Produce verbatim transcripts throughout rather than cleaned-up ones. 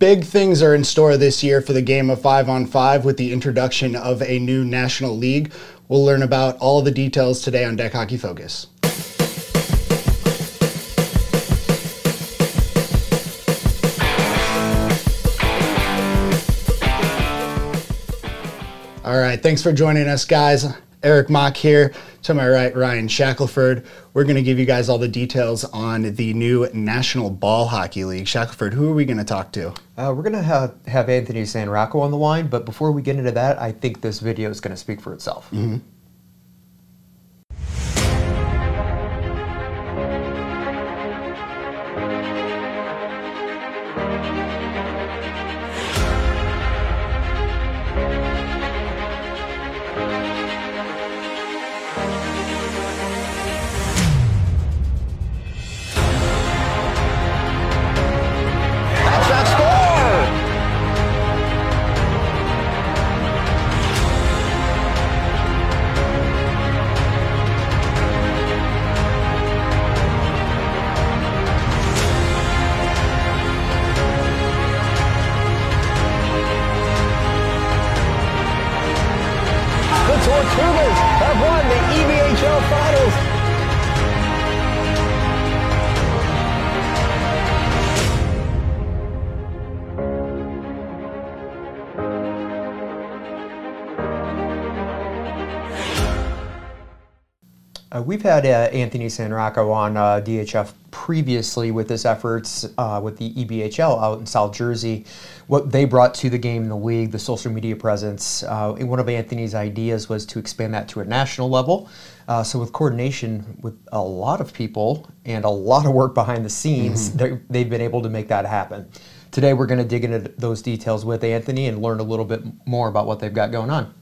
Big things are in store this year for the game of five on five with the introduction of a new national league. We'll learn about all the details today on Deck Hockey Focus. All right, thanks for joining us, guys. Eric Monk here. To my right, Ryan Shackelford. We're going to give you guys all the details on the new National Ball Hockey League. Shackelford, who are we going to talk to? Uh, we're going to have, have Anthony Sanrocco on the line, but before we get into that, I think this video is going to speak for itself. Mm-hmm. Uh, we've had uh, Anthony Sanrocco on uh, D H F previously with his efforts uh, with the E B H L out in South Jersey. What they brought to the game in the league, the social media presence, uh, and one of Anthony's ideas was to expand that to a national level. Uh, so with coordination with a lot of people and a lot of work behind the scenes, mm-hmm. they've been able to make that happen. Today we're going to dig into those details with Anthony and learn a little bit more about what they've got going on.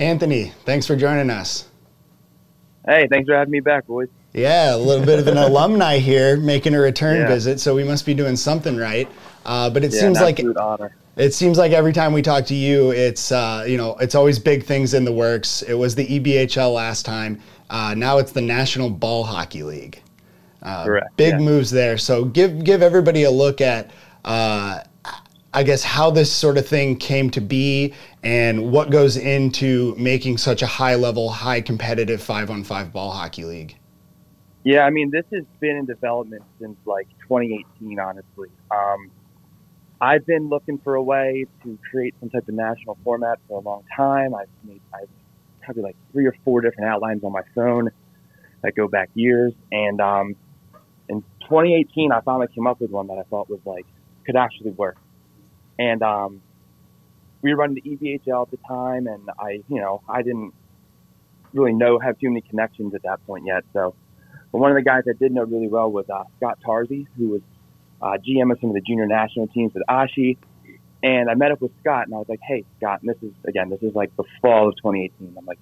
Anthony, thanks for joining us. Hey, thanks for having me back, boys. Yeah, a little bit of an alumni here making a return yeah. visit, so we must be doing something right. Uh, but it yeah, seems like honor. It seems like every time we talk to you, it's uh, you know it's always big things in the works. It was the E B H L last time. Uh, now it's the National Ball Hockey League. Uh, Correct. Big yeah. moves there. So give give everybody a look at. Uh, I guess how this sort of thing came to be and what goes into making such a high level, high competitive five on five ball hockey league. Yeah. I mean, this has been in development since like twenty eighteen, honestly. Um, I've been looking for a way to create some type of national format for a long time. I've made, I've probably like three or four different outlines on my phone that go back years. And, um, in twenty eighteen, I finally came up with one that I thought was like, could actually work. And um, we were running the E B H L at the time, and I, you know, I didn't really know, have too many connections at that point yet. So, but one of the guys I did know really well was uh, Scott Tarzi, who was uh, G M of some of the junior national teams with Ashi. And I met up with Scott, and I was like, "Hey, Scott, and this is again, this is like the fall of twenty eighteen. I'm like,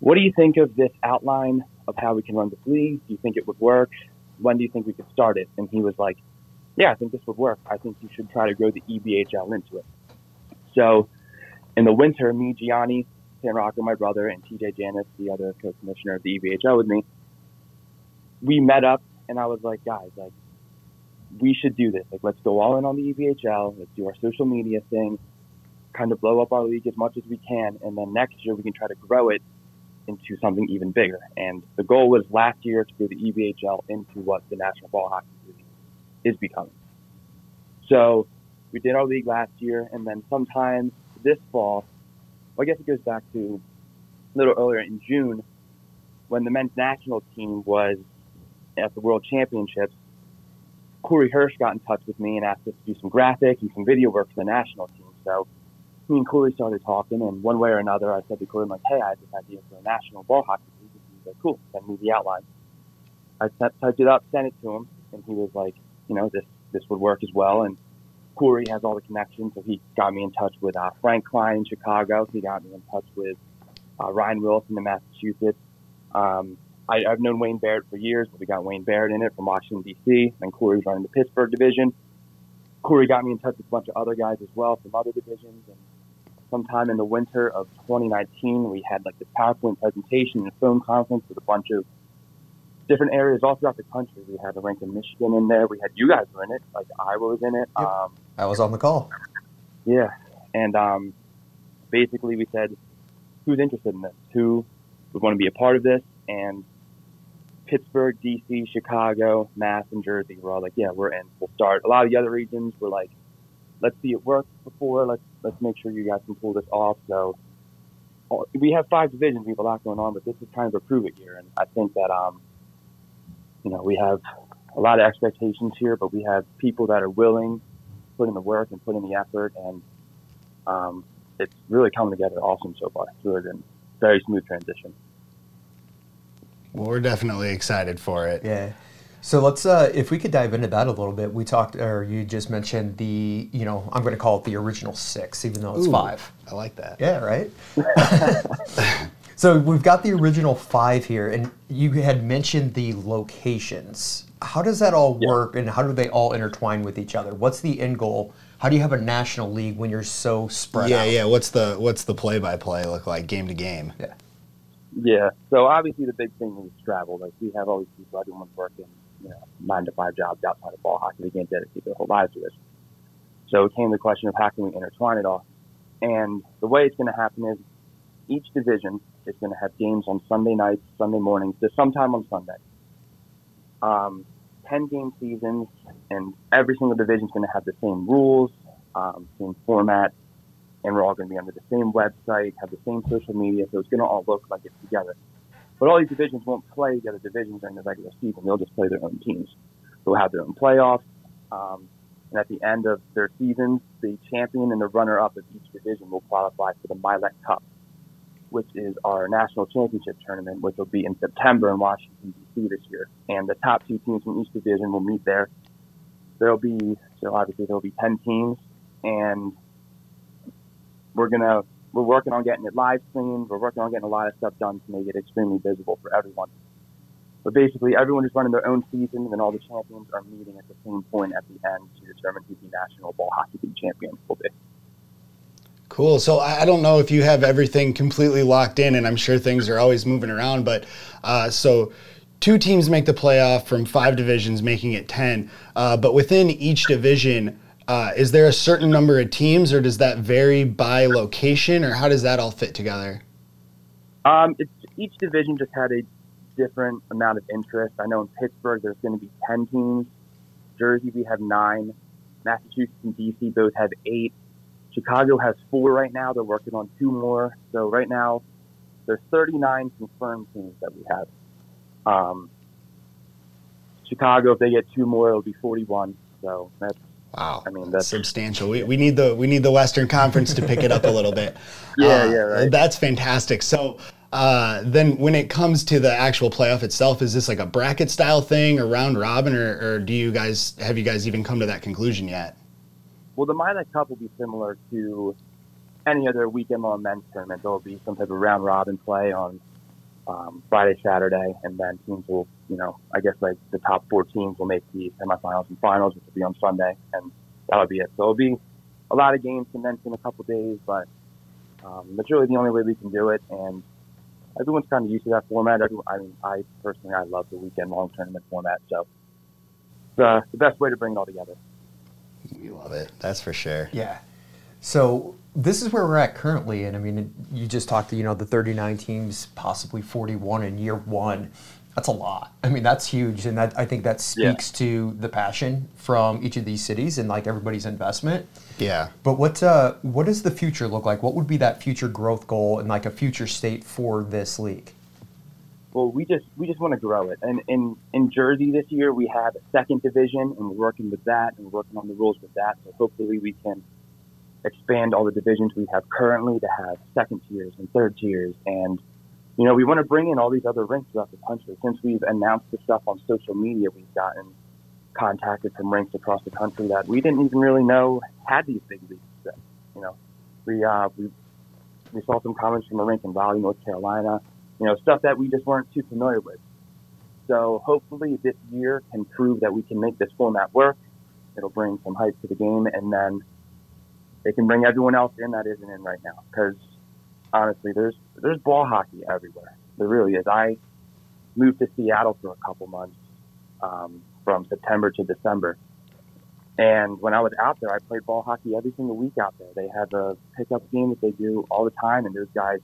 what do you think of this outline of how we can run this league? Do you think it would work? When do you think we could start it?" And he was like, yeah, I think this would work. I think you should try to grow the E B H L into it. So in the winter, me, Gianni, Sanrocco, my brother, and T J Janis, the other co-commissioner of the E B H L with me, we met up, and I was like, guys, like, we should do this. Like, let's go all in on the E B H L. Let's do our social media thing, kind of blow up our league as much as we can. And then next year, we can try to grow it into something even bigger. And the goal was last year to grow the E B H L into what the National Ball Hockey League is becoming. So we did our league last year, and then sometime this fall, well, I guess it goes back to a little earlier in June, when the men's national team was at the World Championships, Corey Hirsch got in touch with me and asked us to do some graphic and some video work for the national team. So me and Corey started talking, and one way or another, I said to Corey, I'm like, hey, I have this idea for a National Ball Hockey League. He's like, cool, send me the outline. I typed it up, sent it to him, and he was like, you know, this, this would work as well. And Corey has all the connections, so he got me in touch with uh, Frank Klein in Chicago. He got me in touch with uh, Ryan Wilson in Massachusetts. Um, I, I've known Wayne Barrett for years, but we got Wayne Barrett in it from Washington, D C, and Corey's running the Pittsburgh division. Corey got me in touch with a bunch of other guys as well from other divisions. And sometime in the winter of twenty nineteen, we had like this PowerPoint presentation and a phone conference with a bunch of different areas all throughout the country. We had a rink in Michigan in there. We had you guys were in it. Like Iowa was in it. Yep. Um, I was on the call. Yeah. And um, basically we said, who's interested in this? Who would want to be a part of this? And Pittsburgh, D C, Chicago, Mass, and Jersey were all like, yeah, we're in. We'll start. A lot of the other regions were like, let's see it work before. Let's let's make sure you guys can pull this off. So we have five divisions. We have a lot going on, but this is kind of a prove it year. And I think that, um, you know, we have a lot of expectations here, but we have people that are willing to put in the work and put in the effort. And um, it's really coming together awesome so far. It's really been a very smooth transition. Well, we're definitely excited for it. Yeah. So let's, uh, if we could dive into that a little bit. We talked, or you just mentioned the, you know, I'm going to call it the original six, even though it's Ooh, five. I like that. Yeah, right? So we've got the original five here, and you had mentioned the locations. How does that all work, yeah. and how do they all intertwine with each other? What's the end goal? How do you have a national league when you're so spread yeah, out? Yeah, yeah. What's the what's the play-by-play look like, game to game? Yeah. Yeah, so obviously the big thing is travel. Like, we have all these people, everyone's working, you know, nine to five jobs outside of ball hockey. They can't dedicate their whole lives to this. So it came to the question of how can we intertwine it all. And the way it's going to happen is each division is going to have games on Sunday nights, Sunday mornings, just sometime on Sunday. Um, ten-game seasons, and every single division is going to have the same rules, um, same format. And we're all going to be under the same website, have the same social media, so it's going to all look like it's together. But all these divisions won't play the other divisions during the regular season. They'll just play their own teams. They'll have their own playoffs. Um, and at the end of their seasons, the champion and the runner-up of each division will qualify for the Mylec Cup, which is our national championship tournament, which will be in September in Washington, D C this year. And the top two teams from each division will meet there. There'll be, so obviously there'll be ten teams, and We're gonna we're working on getting it live streamed. We're working on getting a lot of stuff done to make it extremely visible for everyone. But basically, everyone is running their own season, and all the champions are meeting at the same point at the end to determine who the National Ball Hockey League champion will be. Cool. So I don't know if you have everything completely locked in, and I'm sure things are always moving around. But uh, so two teams make the playoff from five divisions, making it ten. Uh, but within each division. Uh, is there a certain number of teams, or does that vary by location, or how does that all fit together? Um, it's, each division just had a different amount of interest. I know in Pittsburgh there's going to be ten teams. Jersey, we have nine. Massachusetts and D C both have eight. Chicago has four right now. They're working on two more. So right now there's thirty-nine confirmed teams that we have. Um, Chicago, if they get two more, it'll be forty-one. So that's Wow, I mean that's substantial. We we need the we need the Western Conference to pick it up a little bit. yeah, uh, yeah, right. That's fantastic. So uh, then, when it comes to the actual playoff itself, is this like a bracket style thing, or round robin, or, or do you guys have you guys even come to that conclusion yet? Well, the Mylec Cup will be similar to any other weekend-long men's tournament. There will be some type of round robin play on um, Friday, Saturday, and then teams will. You know, I guess like the top four teams will make the semifinals and finals, which will be on Sunday, and that'll be it. So it'll be a lot of games condensed in a couple days, but um, that's really the only way we can do it. And everyone's kind of used to that format. Everyone, I mean, I personally, I love the weekend-long tournament format, so it's uh, the best way to bring it all together. You love it, that's for sure. Yeah. So this is where we're at currently, and I mean, you just talked to, you know, the thirty-nine teams, possibly forty-one in year one. That's a lot. I mean, that's huge, and that I think that speaks yeah. to the passion from each of these cities and like everybody's investment. Yeah. But what uh, what does the future look like? What would be that future growth goal and like a future state for this league? Well, we just we just want to grow it. And in in Jersey this year, we have a second division, and we're working with that, and we're working on the rules with that. So hopefully, we can expand all the divisions we have currently to have second tiers and third tiers and. You know, we want to bring in all these other rinks throughout the country. Since we've announced the stuff on social media, we've gotten contacted from rinks across the country that we didn't even really know had these big leagues. You know, we uh, we we saw some comments from a rink in Raleigh, North Carolina. You know, stuff that we just weren't too familiar with. So hopefully this year can prove that we can make this format work. It'll bring some hype to the game, and then it can bring everyone else in that isn't in right now because. Honestly, there's there's ball hockey everywhere. There really is. I moved to Seattle for a couple months, um, from September to December. And when I was out there, I played ball hockey every single week out there. They have a pickup game that they do all the time, and there's guys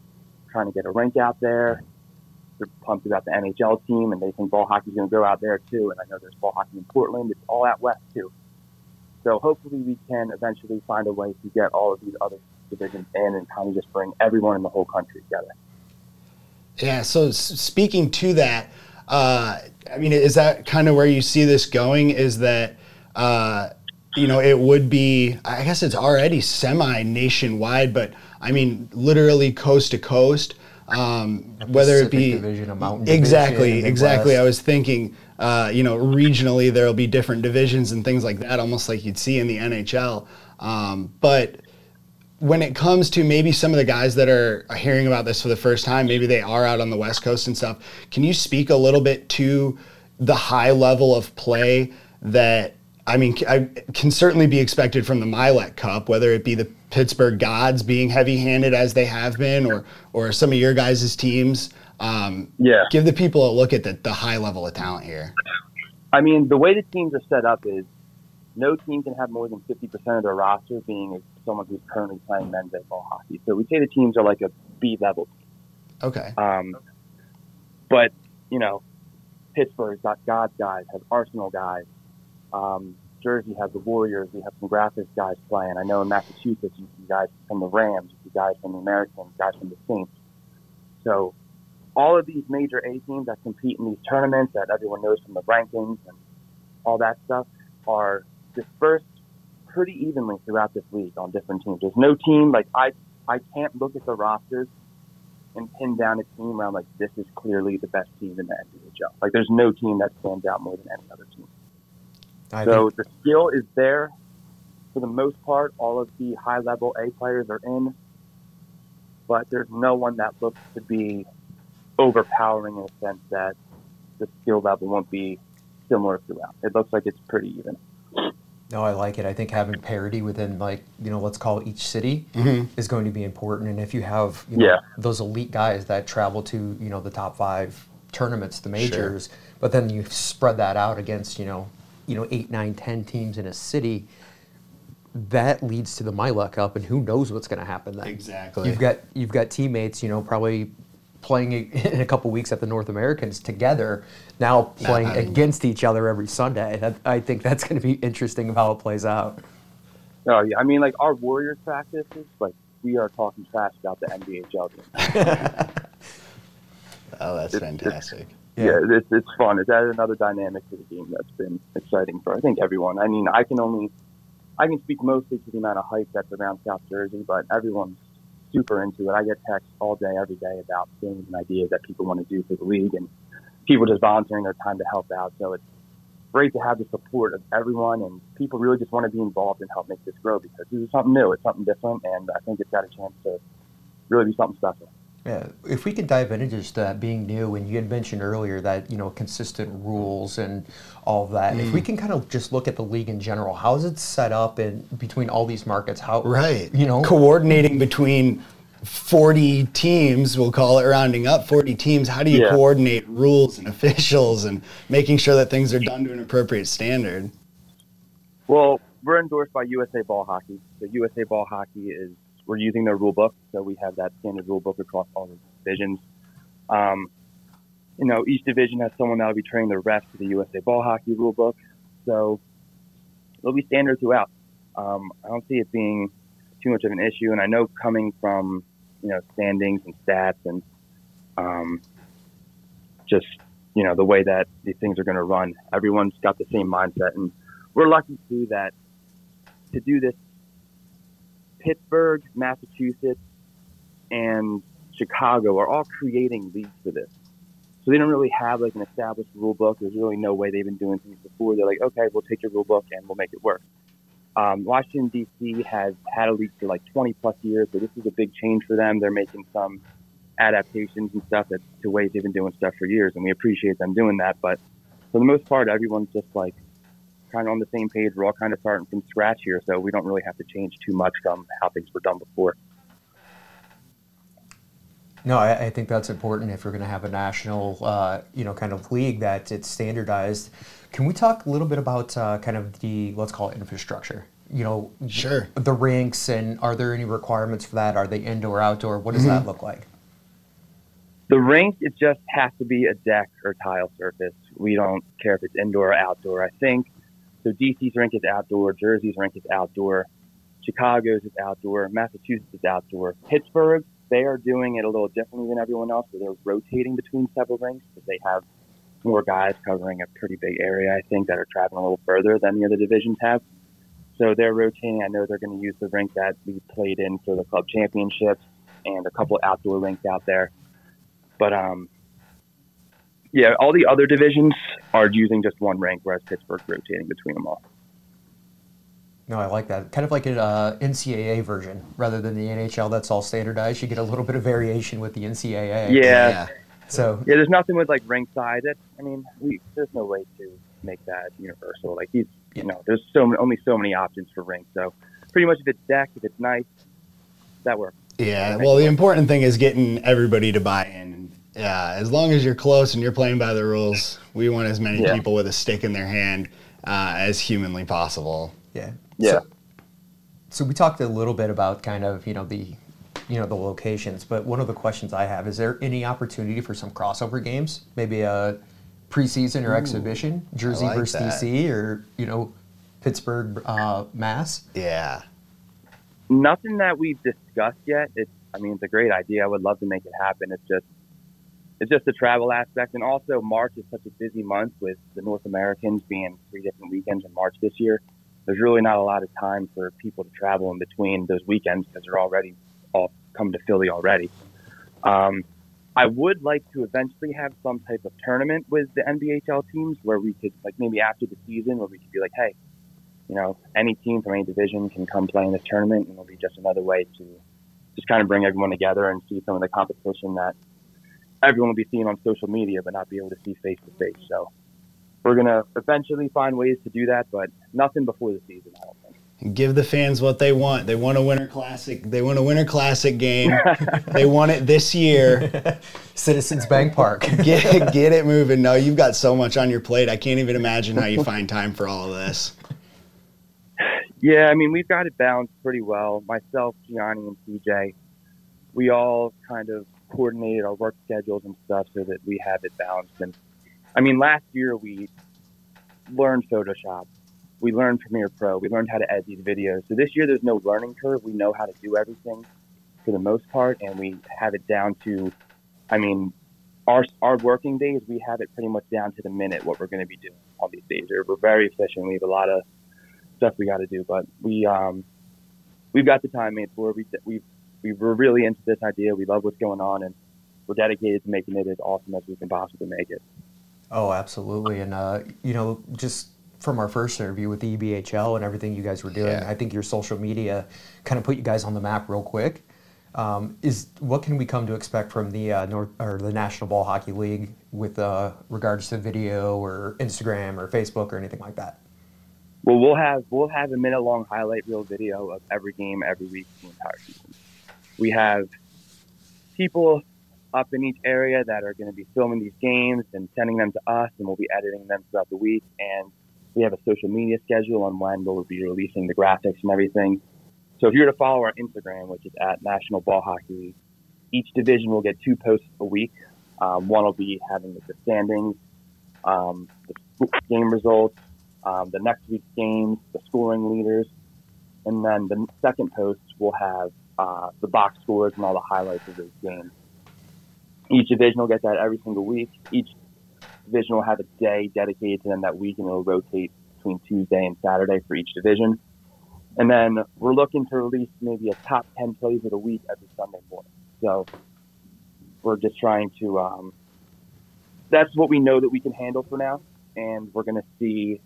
trying to get a rink out there. They're pumped about the N H L team, and they think ball hockey's going to go out there too. And I know there's ball hockey in Portland. It's all out west too. So hopefully we can eventually find a way to get all of these other divisions in and kind of just bring everyone in the whole country together. Yeah, so speaking to that, uh, I mean, is that kind of where you see this going? Is that, uh, you know, it would be, I guess it's already semi-nationwide, but I mean, literally coast to coast, um, whether it be... Division, a mountain exactly, division, exactly. West. I was thinking, uh, you know, regionally there'll be different divisions and things like that, almost like you'd see in the N H L. Um, but... When it comes to maybe some of the guys that are hearing about this for the first time, maybe they are out on the West Coast and stuff, can you speak a little bit to the high level of play that, I mean, I can certainly be expected from the Mylec Cup, whether it be the Pittsburgh Gods being heavy-handed as they have been, or or some of your guys' teams? Um, yeah. Give the people a look at the, the high level of talent here. I mean, the way the teams are set up is, no team can have more than fifty percent of their roster being someone who's currently playing men's ball hockey. So we say the teams are like a B-level team. Okay. Um, but, you know, Pittsburgh's got God's guys, has Arsenal guys. Um, Jersey has the Warriors. We have some graphics guys playing. I know in Massachusetts you see guys from the Rams, you see guys from the Americans, guys from the Saints. So all of these major A teams that compete in these tournaments that everyone knows from the rankings and all that stuff are – dispersed pretty evenly throughout this league on different teams. There's no team, like, I I can't look at the rosters and pin down a team where I'm like, this is clearly the best team in the N B H L. Like, there's no team that stands out more than any other team. I so think. The skill is there. For the most part, all of the high-level A players are in, but there's no one that looks to be overpowering in a sense that the skill level won't be similar throughout. It looks like it's pretty even. No, I like it. I think having parity within, like, you know, let's call each city mm-hmm. is going to be important. And if you have, you know, yeah. those elite guys that travel to, you know, the top five tournaments, the majors, sure. but then you spread that out against, you know, you know, eight, nine, ten teams in a city, that leads to the Mylec Cup, and who knows what's going to happen then. Exactly. You've got you've got teammates, you know, probably playing in a couple weeks at the North Americans together, now playing against each other every Sunday. I think that's going to be interesting how it plays out. Oh, yeah. I mean, like, our Warriors practices, like, we are talking trash about the N B H L team. Oh, that's it's, fantastic. It's, yeah, yeah it's, it's fun. It's added another dynamic to the game that's been exciting for, I think, everyone. I mean, I can only, I can speak mostly to the amount of hype that's around South Jersey, but everyone's super into it. I get texts all day, every day about things and ideas that people want to do for the league, and people just volunteering their time to help out. So it's great to have the support of everyone, and people really just want to be involved and help make this grow, because this is something new, it's something different, and I think it's got a chance to really be something special. Yeah, if we could dive into just that being new, and you had mentioned earlier that, you know, consistent rules and all that. Mm. If we can kind of just look at the league in general, how is it set up in between all these markets? How right, you know, coordinating between forty teams, we'll call it, rounding up forty teams. How do you yeah. coordinate rules and officials and making sure that things are done to an appropriate standard? Well, we're endorsed by U S A Ball Hockey. So U S A Ball Hockey is. We're using their rule book, so we have that standard rule book across all the divisions. Um, you know, each division has someone that will be training their refs to the U S A Ball Hockey rule book, so it'll be standard throughout. Um, I don't see it being too much of an issue, and I know coming from, you know, standings and stats and um, just, you know, the way that these things are going to run, everyone's got the same mindset, and we're lucky too that to do this, Pittsburgh, Massachusetts, and Chicago are all creating leagues for this. So they don't really have like an established rule book. There's really no way they've been doing things before. They're like, okay, we'll take your rule book and we'll make it work. Um, Washington, D C has had a league for like twenty plus years, so this is a big change for them. They're making some adaptations and stuff that, to ways they've been doing stuff for years, and we appreciate them doing that. But for the most part, everyone's just like, kind of on the same page. We're all kind of starting from scratch here, so we don't really have to change too much from how things were done before. No, I, I think that's important if we're going to have a national, uh, you know, kind of league that it's standardized. Can we talk a little bit about uh, kind of the, let's call it infrastructure? You know, sure. The rinks, and are there any requirements for that? Are they indoor, outdoor? What does mm-hmm. that look like? The rink, it just has to be a deck or tile surface. We don't care if it's indoor or outdoor. I think so. D C's rink is outdoor. Jersey's rink is outdoor. Chicago's is outdoor. Massachusetts is outdoor. Pittsburgh, they are doing it a little differently than everyone else. So they're rotating between several rinks because they have more guys covering a pretty big area, I think, that are traveling a little further than the other divisions have. So they're rotating. I know they're going to use the rink that we played in for the club championships and a couple of outdoor rinks out there. But, um, yeah, all the other divisions are using just one rink, whereas Pittsburgh's rotating between them all. No, I like that. Kind of like an uh, N C A A version rather than the N H L that's all standardized. You get a little bit of variation with the N C A A. Yeah. yeah. So yeah, there's nothing with, like, ringside. That's, I mean, we, there's no way to make that universal. Like, he's, you know, there's so many, only so many options for rinks. So pretty much if it's decked, if it's nice, that works. Yeah, well, the important thing is getting everybody to buy in. Yeah, as long as you're close and you're playing by the rules, we want as many yeah. people with a stick in their hand uh, as humanly possible. Yeah. Yeah. So, so we talked a little bit about kind of, you know, the you know, the locations, but one of the questions I have, is there any opportunity for some crossover games? Maybe a preseason or Ooh, exhibition, Jersey like versus that. D C, or, you know, Pittsburgh, uh, Mass? Yeah. Nothing that we've discussed yet. It's, I mean, it's a great idea. I would love to make it happen. It's just, it's just the travel aspect. And also March is such a busy month with the North Americans being three different weekends in March this year. There's really not a lot of time for people to travel in between those weekends because they're already all come to Philly already. Um, I would like to eventually have some type of tournament with the N B H L teams where we could, like, maybe after the season, where we could be like, hey, you know, any team from any division can come play in this tournament, and it'll be just another way to just kind of bring everyone together and see some of the competition that everyone will be seeing on social media but not be able to see face-to-face. So we're going to eventually find ways to do that, but nothing before the season, I don't think. Give the fans what they want. They want a Winter Classic. They want a Winter Classic game. They want it this year. Citizens Bank Park. get, get it moving. No, you've got so much on your plate. I can't even imagine how you find time for all of this. Yeah, I mean, we've got it balanced pretty well. Myself, Gianni, and T J, we all kind of coordinated our work schedules and stuff so that we have it balanced. And I mean, last year we learned Photoshop. We learned Premiere Pro. We learned how to edit these videos. So this year there's no learning curve. We know how to do everything for the most part, and we have it down to, I mean, our our working days, we have it pretty much down to the minute what we're going to be doing on these days. We're very efficient. We have a lot of stuff we got to do, but we, um, we've got the time made for it. We, we, we were really into this idea. We love what's going on, and we're dedicated to making it as awesome as we can possibly make it. Oh, absolutely. And, uh, you know, just from our first interview with the E B H L and everything you guys were doing, yeah. I think your social media kind of put you guys on the map real quick. Um, is what can we come to expect from the uh, North or the National Ball Hockey League with uh, regards to video or Instagram or Facebook or anything like that? Well, we'll have we'll have a minute long highlight reel video of every game every week the entire season. We have people up in each area that are going to be filming these games and sending them to us, and we'll be editing them throughout the week. And we have a social media schedule on when we'll be releasing the graphics and everything. So if you're to follow our Instagram, which is at National Ball Hockey League, each division will get two posts a week. Um, one will be having the standings, um, the game results, um, the next week's games, the scoring leaders. And then the second post will have uh, the box scores and all the highlights of those games. Each division will get that every single week. Each division will have a day dedicated to them that week, and it'll rotate between Tuesday and Saturday for each division. And then we're looking to release maybe a top ten plays of the week every Sunday morning. So we're just trying to, um, that's what we know that we can handle for now. And we're going to see,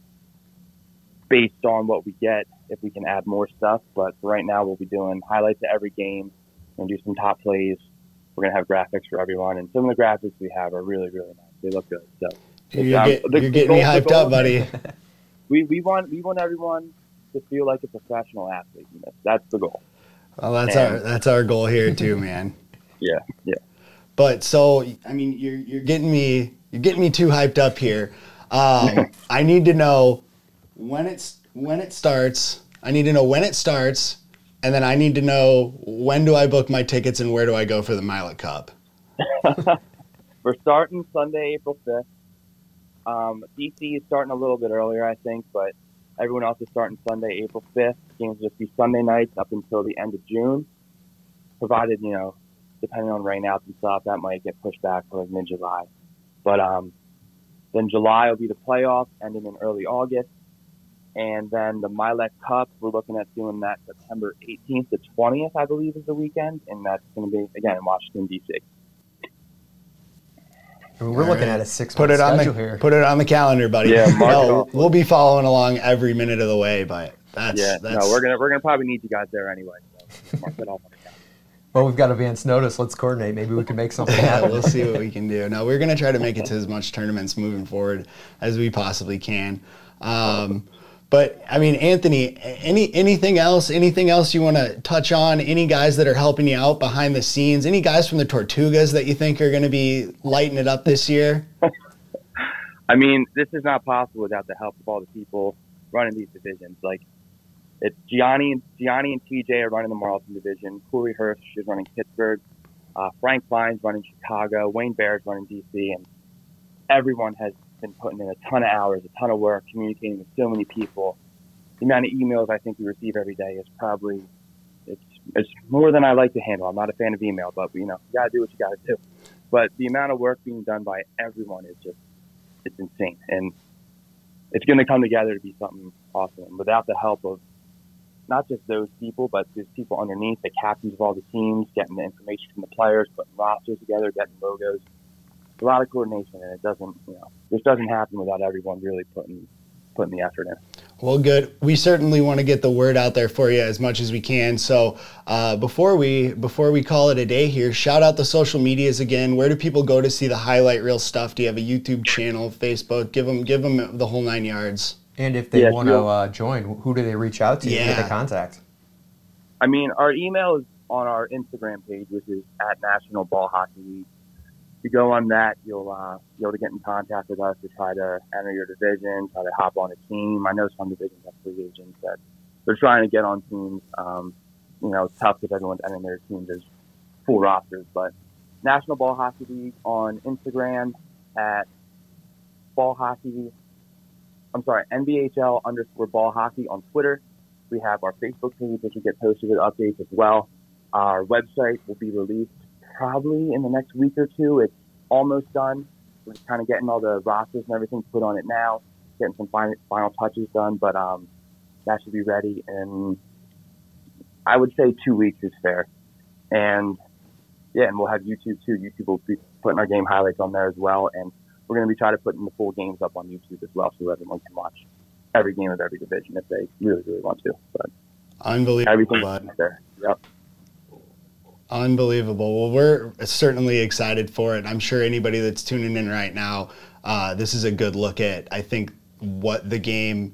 based on what we get, if we can add more stuff. But for right now, we'll be doing highlights of every game and do some top plays. We're going to have graphics for everyone. And some of the graphics we have are really, really nice. They look good. So you're, um, get, the, you're getting me hyped up, buddy. We we want we want everyone to feel like a professional athlete. That's the goal. Well, that's and, our that's our goal here too, man. Yeah, yeah. But so, I mean, you're you're getting me you're getting me too hyped up here. Um, I need to know when it's when it starts. I need to know when it starts, and then I need to know when do I book my tickets and where do I go for the Mylec Cup. We're starting Sunday, April fifth. Um, D C is starting a little bit earlier, I think, but everyone else is starting Sunday, April fifth. Games will just be Sunday nights up until the end of June, provided, you know, depending on rainouts and stuff, that might get pushed back to like mid-July. But um, then July will be the playoffs, ending in early August. And then the Mylec Cup, we're looking at doing that September eighteenth to twentieth, I believe, is the weekend. And that's going to be, again, in Washington, D C I mean, we're All looking right. at a six-month schedule the, here. Put it on the calendar, buddy. Yeah, no, we'll be following along every minute of the way, but that's... Yeah, that's... no, we're going to we're gonna probably need you guys there anyway. So mark that off on the calendar. Well, we've got advance notice. Let's coordinate. Maybe we can make something happen. We'll see what we can do. No, we're going to try to make it to as much tournaments moving forward as we possibly can. Um, but, I mean, Anthony, any anything else? Anything else you want to touch on? Any guys that are helping you out behind the scenes? Any guys from the Tortugas that you think are going to be lighting it up this year? I mean, this is not possible without the help of all the people running these divisions. Like, It's Gianni and Gianni and T J are running the Marlton division. Corey Hirsch is running Pittsburgh. Uh, Frank Klein's running Chicago. Wayne Barrett's running D C, and everyone has been putting in a ton of hours, a ton of work, communicating with so many people. The amount of emails I think we receive every day is probably it's it's more than I like to handle. I'm not a fan of email, but you know you gotta do what you gotta do. But the amount of work being done by everyone is just it's insane, and it's going to come together to be something awesome. Without the help of not just those people, but just people underneath, the captains of all the teams, getting the information from the players, putting rosters together, getting logos. It's a lot of coordination, and it doesn't, you know, this doesn't happen without everyone really putting putting the effort in. Well, good. We certainly want to get the word out there for you as much as we can. So uh, before we before we call it a day here, shout out the social medias again. Where do people go to see the highlight reel stuff? Do you have a YouTube channel, Facebook? Give them, give them the whole nine yards. And if they yeah, want to uh, join, who do they reach out to yeah. to get the contact? I mean, our email is on our Instagram page, which is at National Ball Hockey League. If you go on that, you'll uh, be able to get in contact with us to try to enter your division, try to hop on a team. I know some divisions have free agents that they're trying to get on teams. Um, you know, it's tough if everyone's entering their team. There's full rosters. But National Ball Hockey League on Instagram at Ball Hockey I'm sorry, N B H L underscore ball hockey on Twitter. We have our Facebook page, which will get posted with updates as well. Our website will be released probably in the next week or two. It's almost done. We're just kind of getting all the rosters and everything put on it now, getting some final, final touches done, but um, that should be ready in, I would say, two weeks is fair. And, yeah, and we'll have YouTube, too. YouTube will be putting our game highlights on there as well, and we're going to be trying to put in the full games up on YouTube as well, so everyone can watch every game of every division if they really, really want to. But unbelievable. Everything's out there. Yep. Unbelievable. Well, we're certainly excited for it. I'm sure anybody that's tuning in right now, uh, this is a good look at, I think, what the game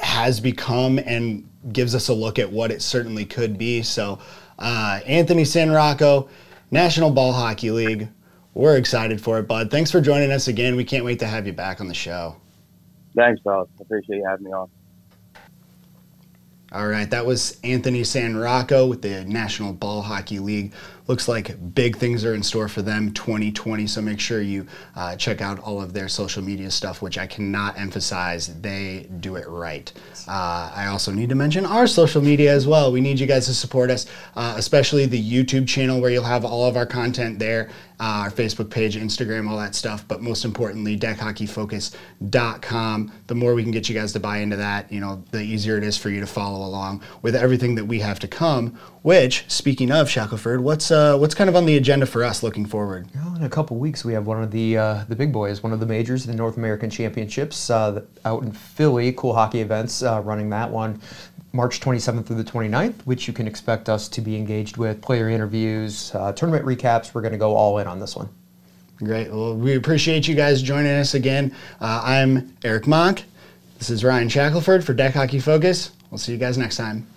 has become and gives us a look at what it certainly could be. So uh, Anthony Sanrocco, National Ball Hockey League, we're excited for it, bud. Thanks for joining us again. We can't wait to have you back on the show. Thanks, bro. I appreciate you having me on. All right, that was Anthony Sanrocco with the National Ball Hockey League. Looks like big things are in store for them twenty twenty, so make sure you uh, check out all of their social media stuff, which I cannot emphasize. They do it right. Uh, I also need to mention our social media as well. We need you guys to support us, uh, especially the YouTube channel where you'll have all of our content there, uh, our Facebook page, Instagram, all that stuff, but most importantly, deck hockey focus dot com. The more we can get you guys to buy into that, you know, the easier it is for you to follow along with everything that we have to come, which, speaking of Shackelford, what's Uh, what's kind of on the agenda for us looking forward? Well, in a couple weeks, we have one of the uh, the big boys, one of the majors, the North American Championships uh, out in Philly. Cool Hockey Events uh, running that one March twenty-seventh through the twenty-ninth, which you can expect us to be engaged with, player interviews, uh, tournament recaps. We're going to go all in on this one. Great. Well, we appreciate you guys joining us again. Uh, I'm Eric Monk. This is Ryan Shackelford for Deck Hockey Focus. We'll see you guys next time.